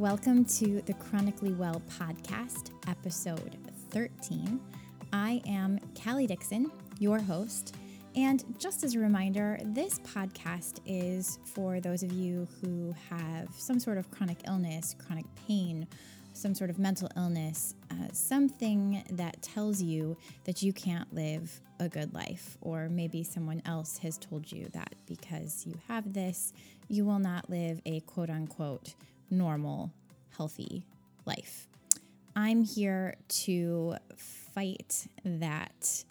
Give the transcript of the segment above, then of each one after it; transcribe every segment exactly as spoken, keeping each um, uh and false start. Welcome to the Chronically Well podcast, episode thirteen. I am Callie Dixon, your host, and just as a reminder, this podcast is for those of you who have some sort of chronic illness, chronic pain, some sort of mental illness, uh, something that tells you that you can't live a good life, or maybe someone else has told you that because you have this, you will not live a quote-unquote normal, healthy life. I'm here to fight that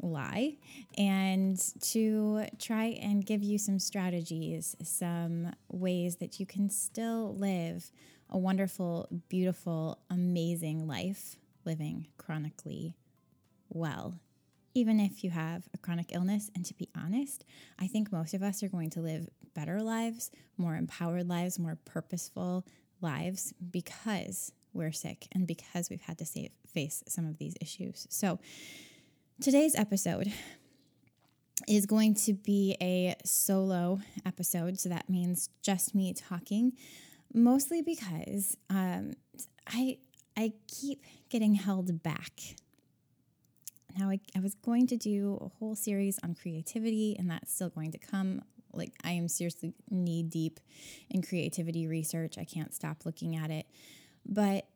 lie and to try and give you some strategies, some ways that you can still live a wonderful, beautiful, amazing life living chronically well, even if you have a chronic illness. And to be honest, I think most of us are going to live better lives, more empowered lives, more purposeful lives because we're sick and because we've had to save, face some of these issues. So today's episode is going to be a solo episode. So that means just me talking, mostly because um, I I keep getting held back. Now, I, I was going to do a whole series on creativity, and that's still going to come. Like, I am seriously knee deep in creativity research. I can't stop looking at it. But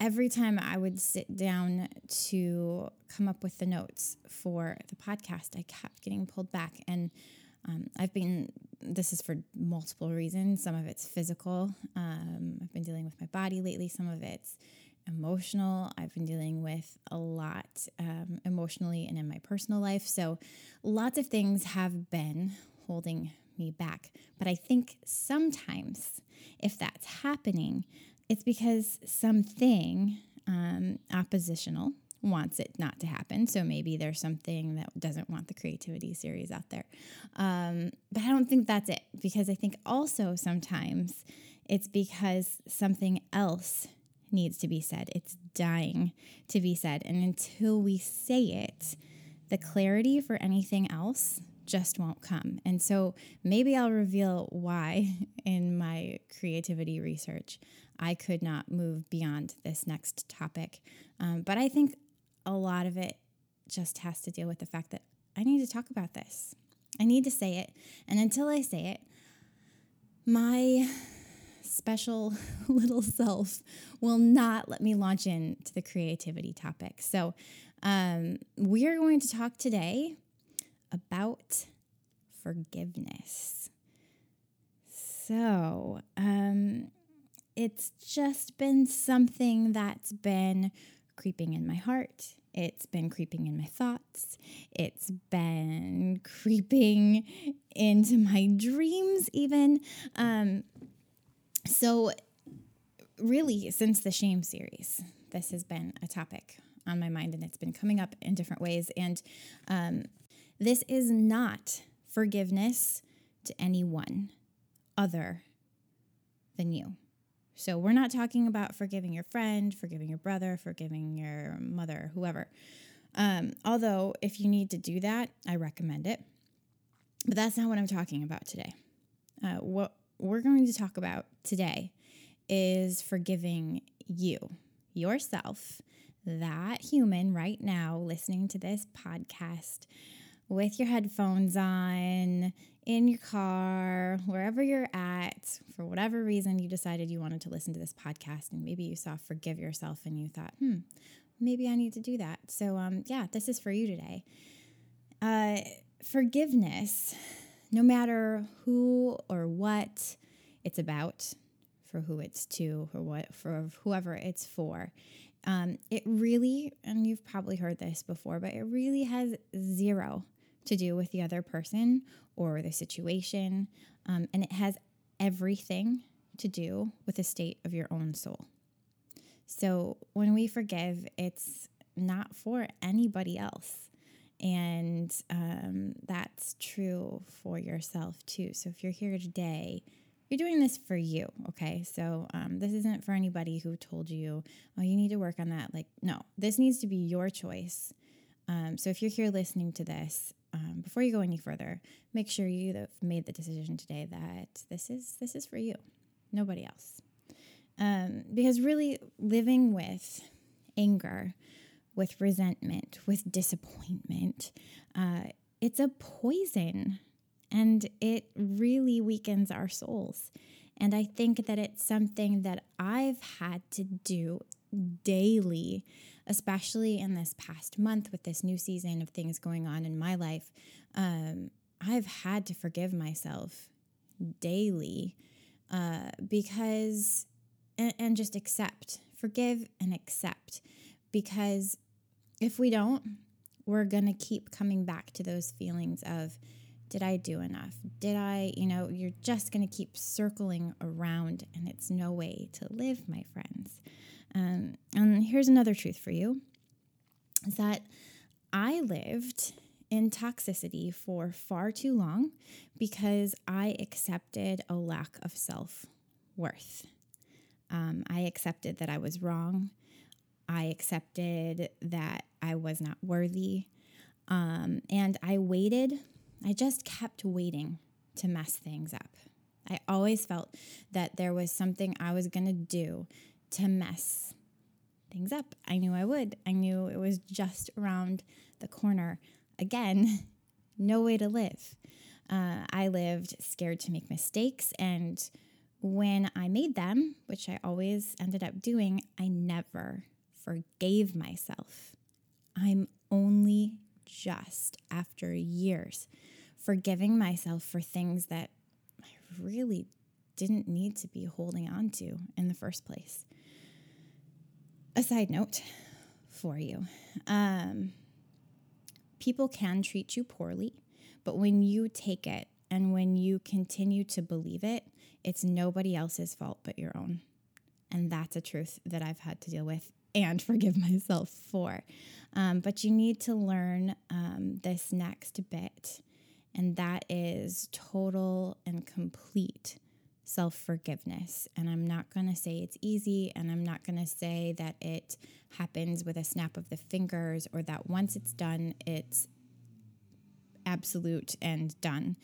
every time I would sit down to come up with the notes for the podcast, I kept getting pulled back. And um, I've been, this is for multiple reasons. Some of it's physical. Um, I've been dealing with my body lately. Some of it's emotional. I've been dealing with a lot um, emotionally and in my personal life. So lots of things have been holding me back. But I think sometimes if that's happening, it's because something um, oppositional wants it not to happen. So maybe there's something that doesn't want the creativity series out there. Um, but I don't think that's it, because I think also sometimes it's because something else needs to be said. It's dying to be said. And until we say it, the clarity for anything else just won't come. And so maybe I'll reveal why in my creativity research I could not move beyond this next topic. Um, but I think a lot of it just has to deal with the fact that I need to talk about this. I need to say it. And until I say it, my special little self will not let me launch into the creativity topic. So um, we are going to talk today about forgiveness. So um, it's just been something that's been creeping in my heart. It's been creeping in my thoughts. It's been creeping into my dreams even. Um, So really, since the shame series, this has been a topic on my mind, and it's been coming up in different ways. And um, this is not forgiveness to anyone other than you. So we're not talking about forgiving your friend, forgiving your brother, forgiving your mother, whoever. Um, although if you need to do that, I recommend it. But that's not what I'm talking about today. Uh, what we're going to talk about today is forgiving you, yourself, that human right now listening to this podcast with your headphones on, in your car, wherever you're at, for whatever reason you decided you wanted to listen to this podcast, and maybe you saw forgive yourself and you thought, hmm, maybe I need to do that. So um, yeah, this is for you today. Uh, forgiveness, no matter who or what it's about, for who it's to, for what, for whoever it's for, um, it really, and you've probably heard this before, but it really has zero to do with the other person or the situation, um, and it has everything to do with the state of your own soul. So when we forgive, it's not for anybody else. And um, that's true for yourself too. So if you're here today, you're doing this for you, okay? So um, this isn't for anybody who told you, oh, you need to work on that. Like, no, this needs to be your choice. Um, so if you're here listening to this, um, before you go any further, make sure you have made the decision today that this is this is for you, nobody else. Um, because really living with anger, with resentment, with disappointment, uh, it's a poison, and it really weakens our souls. And I think that it's something that I've had to do daily, especially in this past month with this new season of things going on in my life. Um, I've had to forgive myself daily uh, because, and, and just accept, forgive and accept, because if we don't, we're going to keep coming back to those feelings of, did I do enough? Did I, you know, you're just going to keep circling around, and it's no way to live, my friends. Um, and here's another truth for you, is that I lived in toxicity for far too long because I accepted a lack of self-worth. Um, I accepted that I was wrong. I accepted that I was not worthy. Um, and I waited I just kept waiting to mess things up. I always felt that there was something I was going to do to mess things up. I knew I would. I knew it was just around the corner. Again, no way to live. Uh, I lived scared to make mistakes, and when I made them, which I always ended up doing, I never forgave myself. I'm only just after years forgiving myself for things that I really didn't need to be holding on to in the first place. A side note for you. Um, people can treat you poorly, but when you take it and when you continue to believe it, it's nobody else's fault but your own. And that's a truth that I've had to deal with and forgive myself for. Um, but you need to learn um, this next bit, and that is total and complete self-forgiveness. And I'm not going to say it's easy, and I'm not going to say that it happens with a snap of the fingers, or that once it's done, it's absolute and done.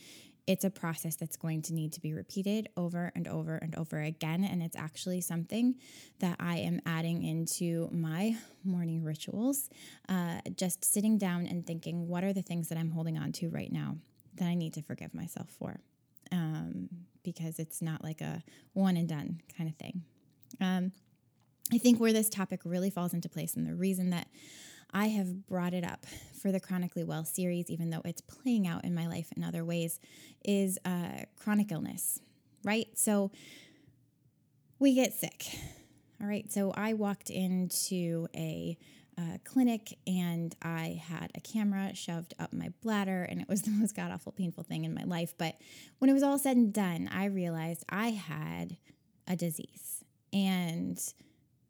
It's a process that's going to need to be repeated over and over and over again. And it's actually something that I am adding into my morning rituals, uh, just sitting down and thinking, what are the things that I'm holding on to right now that I need to forgive myself for? Um, because it's not like a one and done kind of thing. Um, I think where this topic really falls into place, and the reason that I have brought it up for the Chronically Well series, even though it's playing out in my life in other ways, is uh, chronic illness, right? So we get sick, all right? So I walked into a uh, clinic, and I had a camera shoved up my bladder, and it was the most god-awful, painful thing in my life. But when it was all said and done, I realized I had a disease. And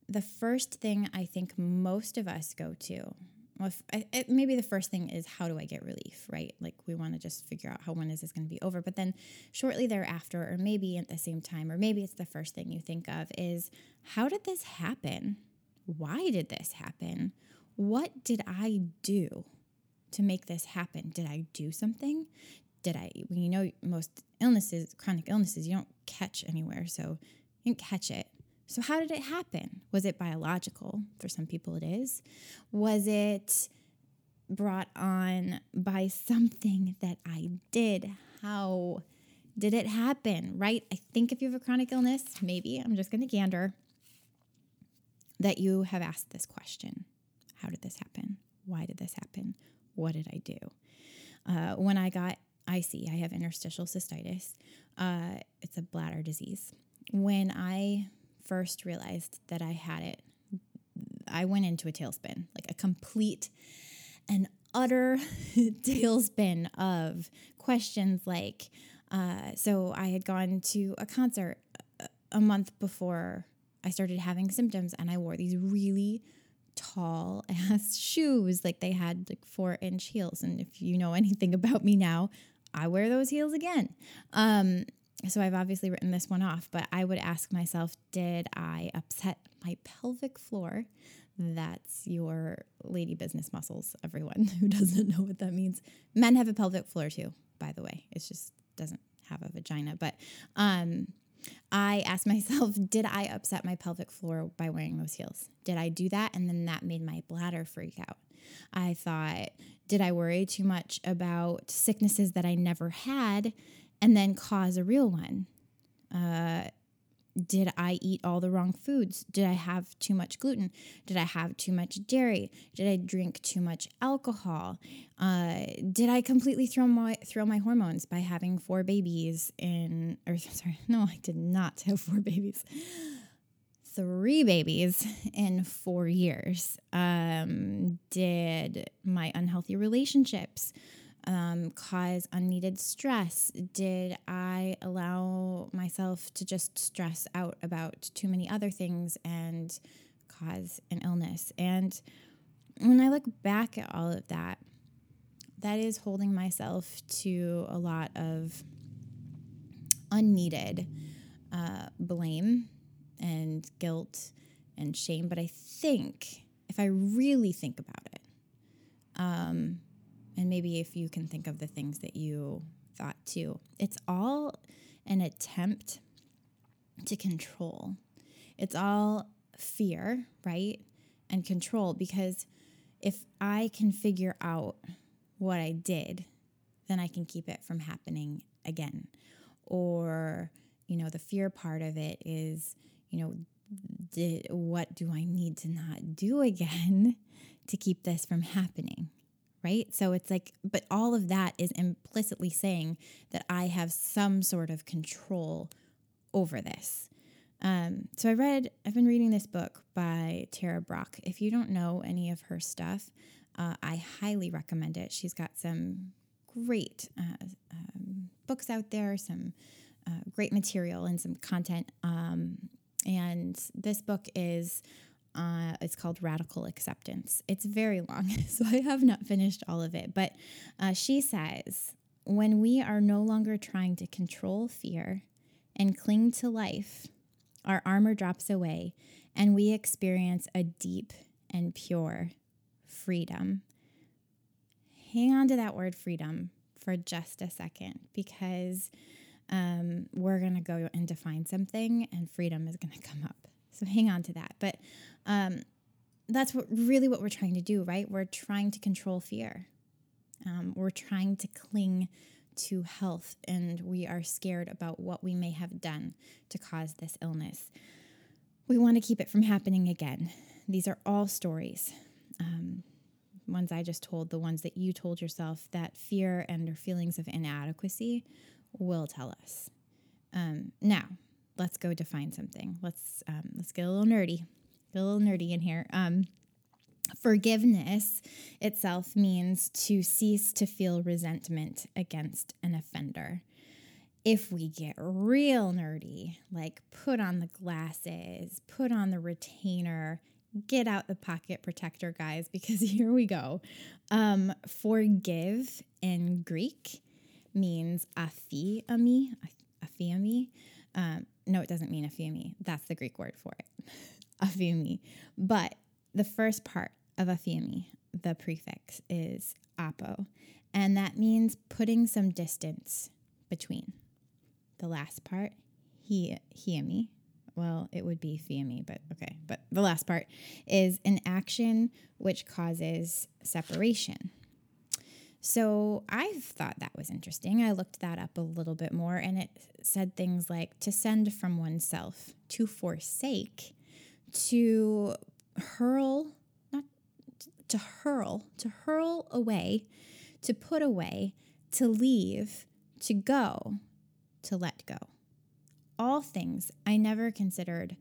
the first thing I think most of us go to, well, if, it, maybe the first thing is, how do I get relief, right? Like, we want to just figure out how, when is this going to be over? But then shortly thereafter, or maybe at the same time, or maybe it's the first thing you think of is, how did this happen? Why did this happen? What did I do to make this happen? Did I do something? Did I, when you know, most illnesses, chronic illnesses, you don't catch anywhere. So you didn't catch it. So how did it happen? Was it biological? For some people it is. Was it brought on by something that I did? How did it happen, right? I think if you have a chronic illness, maybe, I'm just going to gander, that you have asked this question. How did this happen? Why did this happen? What did I do? Uh, when I got I C, I have interstitial cystitis. Uh, it's a bladder disease. When I first realized that I had it, I went into a tailspin, like a complete and utter tailspin of questions like, uh, so I had gone to a concert a month before I started having symptoms, and I wore these really tall ass shoes, like they had like four inch heels. And if you know anything about me now, I wear those heels again. Um, So I've obviously written this one off, but I would ask myself, did I upset my pelvic floor? That's your lady business muscles, everyone who doesn't know what that means. Men have a pelvic floor too, by the way. It just doesn't have a vagina. But um, I asked myself, did I upset my pelvic floor by wearing those heels? Did I do that? And then that made my bladder freak out. I thought, did I worry too much about sicknesses that I never had and then cause a real one? Uh, did I eat all the wrong foods? Did I have too much gluten? Did I have too much dairy? Did I drink too much alcohol? Uh, did I completely throw my throw my hormones by having four babies in, or sorry, no, I did not have four babies. Three babies in four years. Um, did my unhealthy relationships Um, cause unneeded stress? Did I allow myself to just stress out about too many other things and cause an illness? And when I look back at all of that, that is holding myself to a lot of unneeded uh, blame and guilt and shame. But I think if I really think about it, um, and maybe if you can think of the things that you thought too, it's all an attempt to control. It's all fear, right? And control, because if I can figure out what I did, then I can keep it from happening again. Or, you know, the fear part of it is, you know, did, what do I need to not do again to keep this from happening? Right? So it's like, but all of that is implicitly saying that I have some sort of control over this. Um, so I read, I've been reading this book by Tara Brock. If you don't know any of her stuff, uh, I highly recommend it. She's got some great uh, um, books out there, some uh, great material and some content. Um, and this book is Uh, it's called Radical Acceptance. It's very long, so I have not finished all of it. But uh, she says, when we are no longer trying to control fear and cling to life, our armor drops away and we experience a deep and pure freedom. Hang on to that word freedom for just a second, because um, we're going to go and define something and freedom is going to come up. So hang on to that. But um, that's what really what we're trying to do, right? We're trying to control fear. Um, we're trying to cling to health, and we are scared about what we may have done to cause this illness. We want to keep it from happening again. These are all stories, um, ones I just told, the ones that you told yourself, that fear and our feelings of inadequacy will tell us. Um, now, let's go define something. Let's um, let's get a little nerdy, get a little nerdy in here. Um, forgiveness itself means to cease to feel resentment against an offender. If we get real nerdy, like put on the glasses, put on the retainer, get out the pocket protector, guys, because here we go. Um, forgive in Greek means aphiami, aphiami. Um, no, it doesn't mean aphiami. That's the Greek word for it, aphiami. But the first part of aphiami, the prefix, is apo, and that means putting some distance between. The last part, he, hiami. Well, it would be fiami, but okay. But the last part is an action which causes separation. So I've thought that was interesting. I looked that up a little bit more, and it said things like to send from oneself, to forsake, to hurl, not to hurl, to hurl away, to put away, to leave, to go, to let go. All things I never considered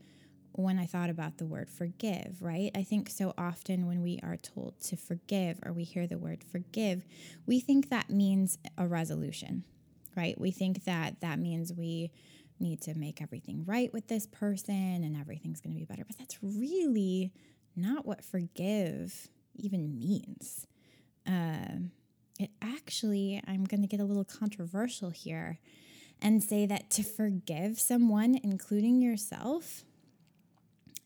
when I thought about the word forgive, right? I think so often when we are told to forgive or we hear the word forgive, we think that means a resolution, right? We think that that means we need to make everything right with this person and everything's going to be better. But that's really not what forgive even means. Uh, it actually, I'm going to get a little controversial here and say that to forgive someone, including yourself,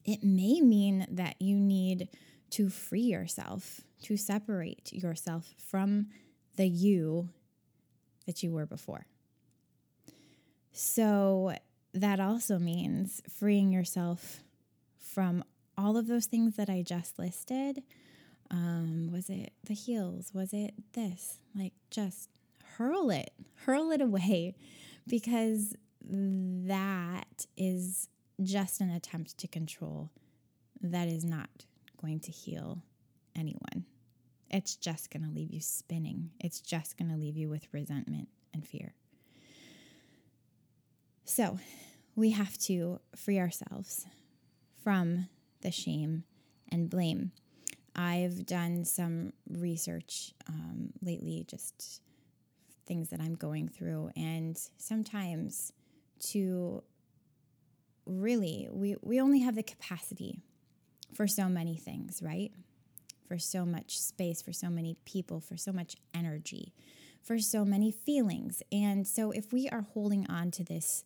it may mean that you need to free yourself, to separate yourself from the you that you were before. So that also means freeing yourself from all of those things that I just listed. Um, was it the heels? Was it this? Like, just hurl it, hurl it away, because that is just an attempt to control that is not going to heal anyone. It's just going to leave you spinning. It's just going to leave you with resentment and fear. So we have to free ourselves from the shame and blame. I've done some research um, lately, just things that I'm going through. And sometimes to really, we, we only have the capacity for so many things, right? For so much space, for so many people, for so much energy, for so many feelings. And so if we are holding on to this,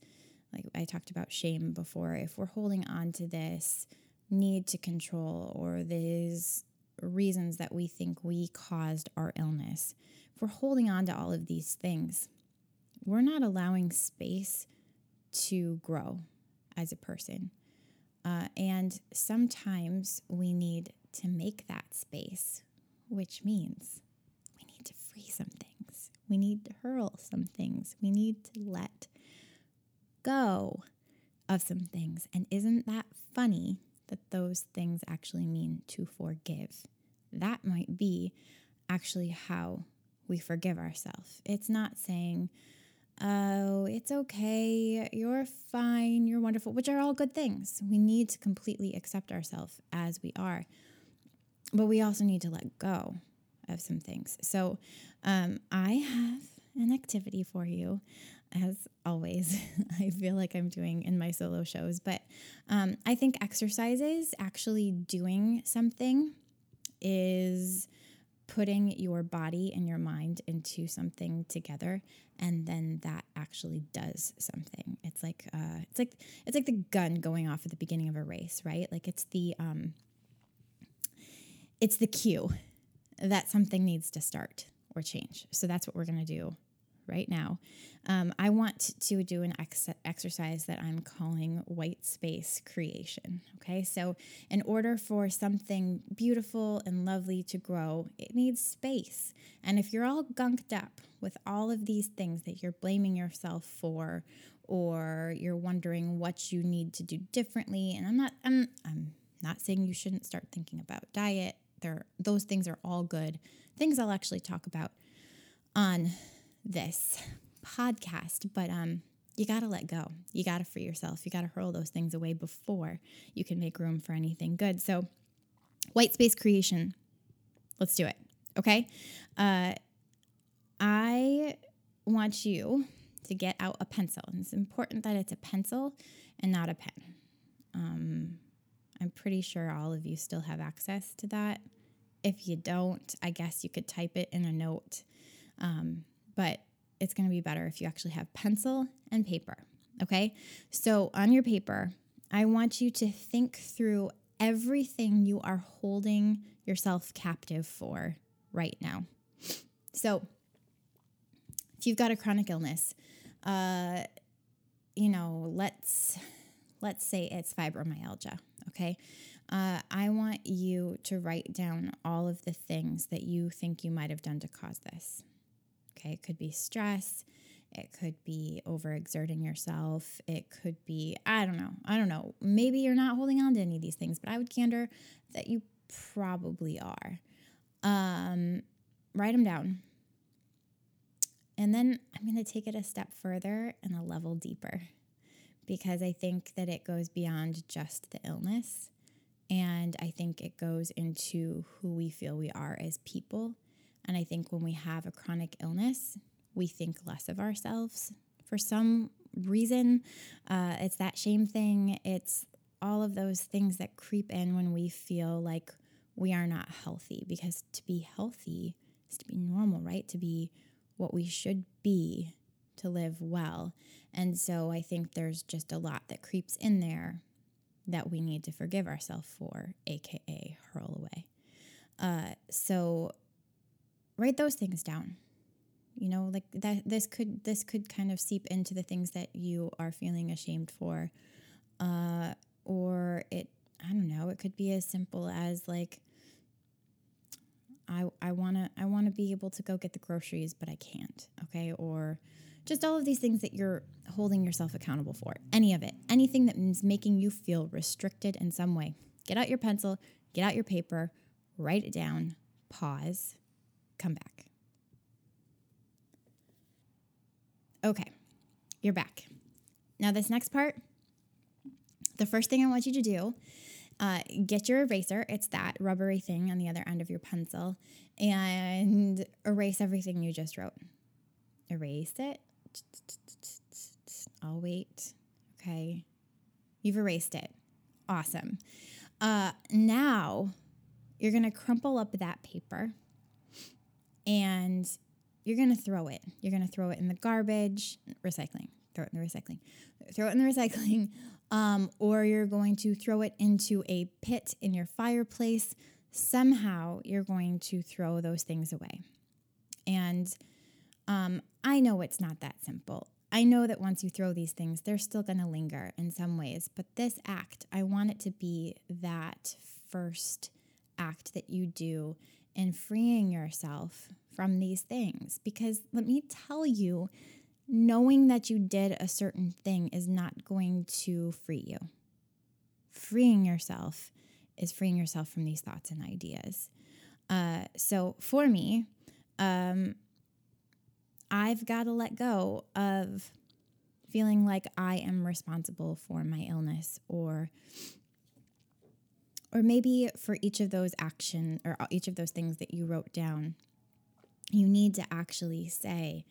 like I talked about shame before, if we're holding on to this need to control or these reasons that we think we caused our illness, if we're holding on to all of these things, we're not allowing space to grow as a person. Uh, and sometimes we need to make that space, which means we need to free some things. We need to hurl some things. We need to let go of some things. And isn't that funny that those things actually mean to forgive? That might be actually how we forgive ourselves. It's not saying, oh, it's okay, you're fine, you're wonderful, which are all good things. We need to completely accept ourselves as we are. But we also need to let go of some things. So um, I have an activity for you, as always. I feel like I'm doing in my solo shows, but um, I think exercises, actually doing something, is putting your body and your mind into something together, and then that actually does something. It's like uh, it's like it's like the gun going off at the beginning of a race, right? Like it's the um, it's the cue that something needs to start or change. So that's what we're going to do right now. Um, I want to do an ex- exercise that I'm calling white space creation. Okay. So in order for something beautiful and lovely to grow, it needs space. And if you're all gunked up with all of these things that you're blaming yourself for, or you're wondering what you need to do differently. And I'm not, I'm, I'm not saying you shouldn't start thinking about diet. There, those things are all good things I'll actually talk about on this podcast, but um, you got to let go. You got to free yourself. You got to hurl those things away before you can make room for anything good. So white space creation, let's do it. Okay. Uh, I want you to get out a pencil, and it's important that it's a pencil and not a pen. Um, I'm pretty sure all of you still have access to that. If you don't, I guess you could type it in a note. Um, But it's going to be better if you actually have pencil and paper, okay? So on your paper, I want you to think through everything you are holding yourself captive for right now. So if you've got a chronic illness, uh, you know, let's let's say it's fibromyalgia, okay? Uh, I want you to write down all of the things that you think you might have done to cause this. Okay, it could be stress, it could be overexerting yourself, it could be, I don't know, I don't know, maybe you're not holding on to any of these things, but I would candor that you probably are. Um, write them down. And then I'm going to take it a step further and a level deeper, because I think that it goes beyond just the illness, and I think it goes into who we feel we are as people. And I think when we have a chronic illness, we think less of ourselves for some reason. Uh, it's that shame thing. It's all of those things that creep in when we feel like we are not healthy, because to be healthy is to be normal, right? To be what we should be, to live well. And so I think there's just a lot that creeps in there that we need to forgive ourselves for, A K A hurl away. Uh, so... Write those things down. you know, like that, this could, this could kind of seep into the things that you are feeling ashamed for. Uh, or it, I don't know, it could be as simple as like, I, I want to, I want to be able to go get the groceries, but I can't. Okay. Or just all of these things that you're holding yourself accountable for, any of it, anything that is making you feel restricted in some way. Get out your pencil, get out your paper, write it down, pause, come back. Okay, you're back. Now this next part, the first thing I want you to do, uh, get your eraser. It's that rubbery thing on the other end of your pencil, and erase everything you just wrote. Erase it. I'll wait. Okay. You've erased it. Awesome. Uh, now you're going to crumple up that paper and you're going to throw it. You're going to throw it in the garbage, recycling, throw it in the recycling, throw it in the recycling, um, or you're going to throw it into a pit in your fireplace. Somehow you're going to throw those things away. And um, I know it's not that simple. I know that once you throw these things, they're still going to linger in some ways. But this act, I want it to be that first act that you do in freeing yourself from these things. Because let me tell you, knowing that you did a certain thing is not going to free you. Freeing yourself is freeing yourself from these thoughts and ideas. Uh, so for me, um, I've got to let go of feeling like I am responsible for my illness, or or maybe for each of those action or each of those things that you wrote down. You need to actually say,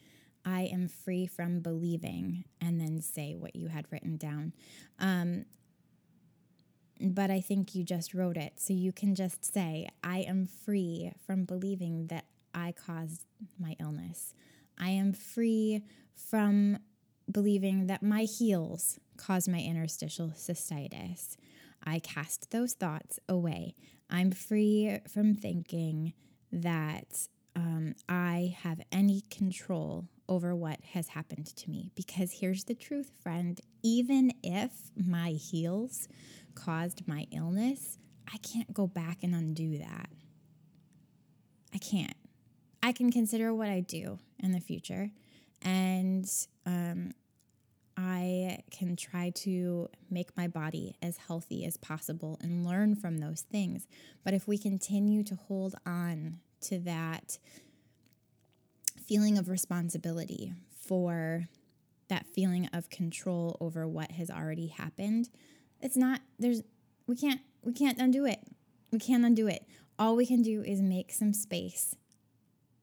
I am free from believing, and then say what you had written down. Um, but I think you just wrote it. So you can just say, I am free from believing that I caused my illness. I am free from believing that my heels cause my interstitial cystitis. I cast those thoughts away. I'm free from thinking that um, I have any control over what has happened to me. Because here's the truth, friend. Even if my heels caused my illness, I can't go back and undo that. I can't. I can consider what I do in the future, and um, I can try to make my body as healthy as possible and learn from those things. But if we continue to hold on to that feeling of responsibility, for that feeling of control over what has already happened, it's not, there's, we can't, we can't undo it. We can't undo it. All we can do is make some space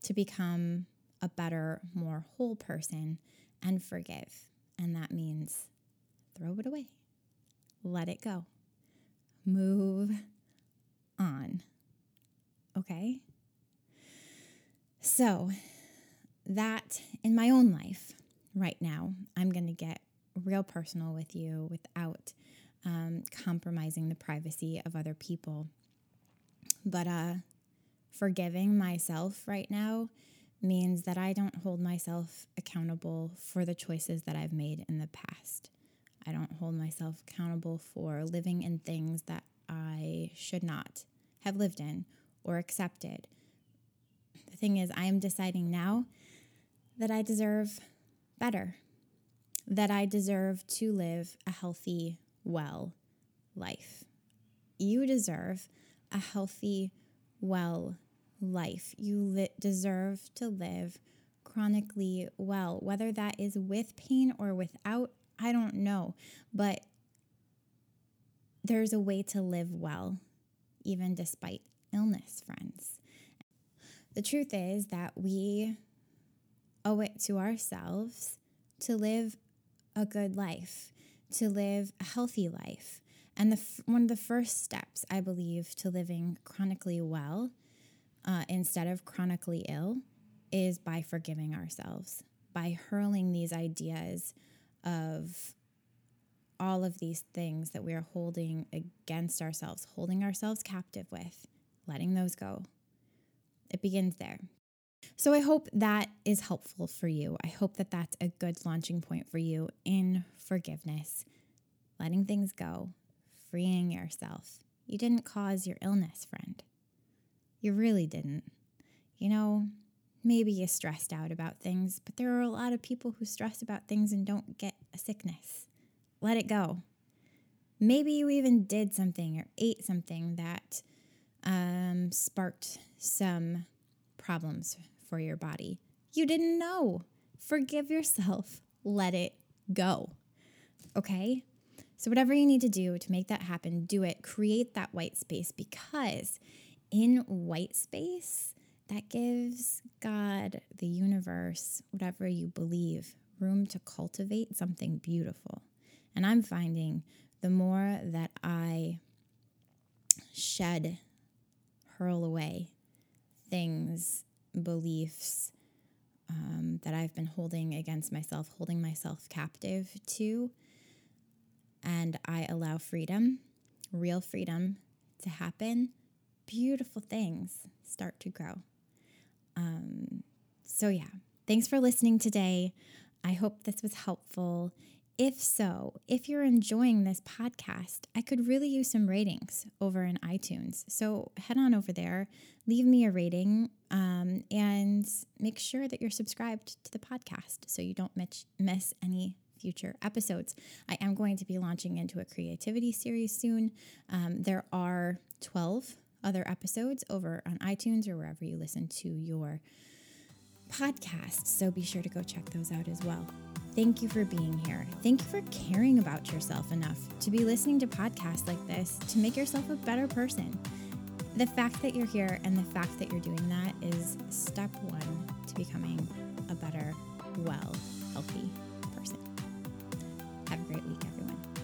to become a better, more whole person and forgive. And that means throw it away. Let it go. Move on. Okay? So that in my own life right now, I'm going to get real personal with you without um, compromising the privacy of other people. But uh, forgiving myself right now means that I don't hold myself accountable for the choices that I've made in the past. I don't hold myself accountable for living in things that I should not have lived in or accepted. The thing is, I am deciding now that I deserve better, that I deserve to live a healthy, well life. You deserve a healthy, well life. You li- deserve to live chronically well, whether that is with pain or without, I don't know, but there's a way to live well, even despite illness, friends. The truth is that we owe it to ourselves to live a good life, to live a healthy life. And the f- one of the first steps, I believe, to living chronically well Uh, instead of chronically ill is by forgiving ourselves, by hurling these ideas of all of these things that we are holding against ourselves, holding ourselves captive with, letting those go. It begins there. So I hope that is helpful for you. I hope that that's a good launching point for you in forgiveness, letting things go, freeing yourself. You didn't cause your illness, friend. You really didn't. You know, maybe you stressed out about things, but there are a lot of people who stress about things and don't get a sickness. Let it go. Maybe you even did something or ate something that um, sparked some problems for your body. You didn't know. Forgive yourself. Let it go. Okay? So whatever you need to do to make that happen, do it. Create that white space, because in white space, that gives God, the universe, whatever you believe, room to cultivate something beautiful. And I'm finding the more that I shed, hurl away things, beliefs um, that I've been holding against myself, holding myself captive to, and I allow freedom, real freedom to happen, beautiful things start to grow. Um, so yeah, thanks for listening today. I hope this was helpful. If so, if you're enjoying this podcast, I could really use some ratings over in iTunes. So head on over there, leave me a rating, um, and make sure that you're subscribed to the podcast so you don't miss, miss any future episodes. I am going to be launching into a creativity series soon. Um, there are twelve other episodes over on iTunes or wherever you listen to your podcast, so be sure to go check those out as well. Thank you for being here. Thank you for caring about yourself enough to be listening to podcasts like this to make yourself a better person. The fact that you're here and the fact that you're doing that is step one to becoming a better, well, healthy person. Have a great week, everyone.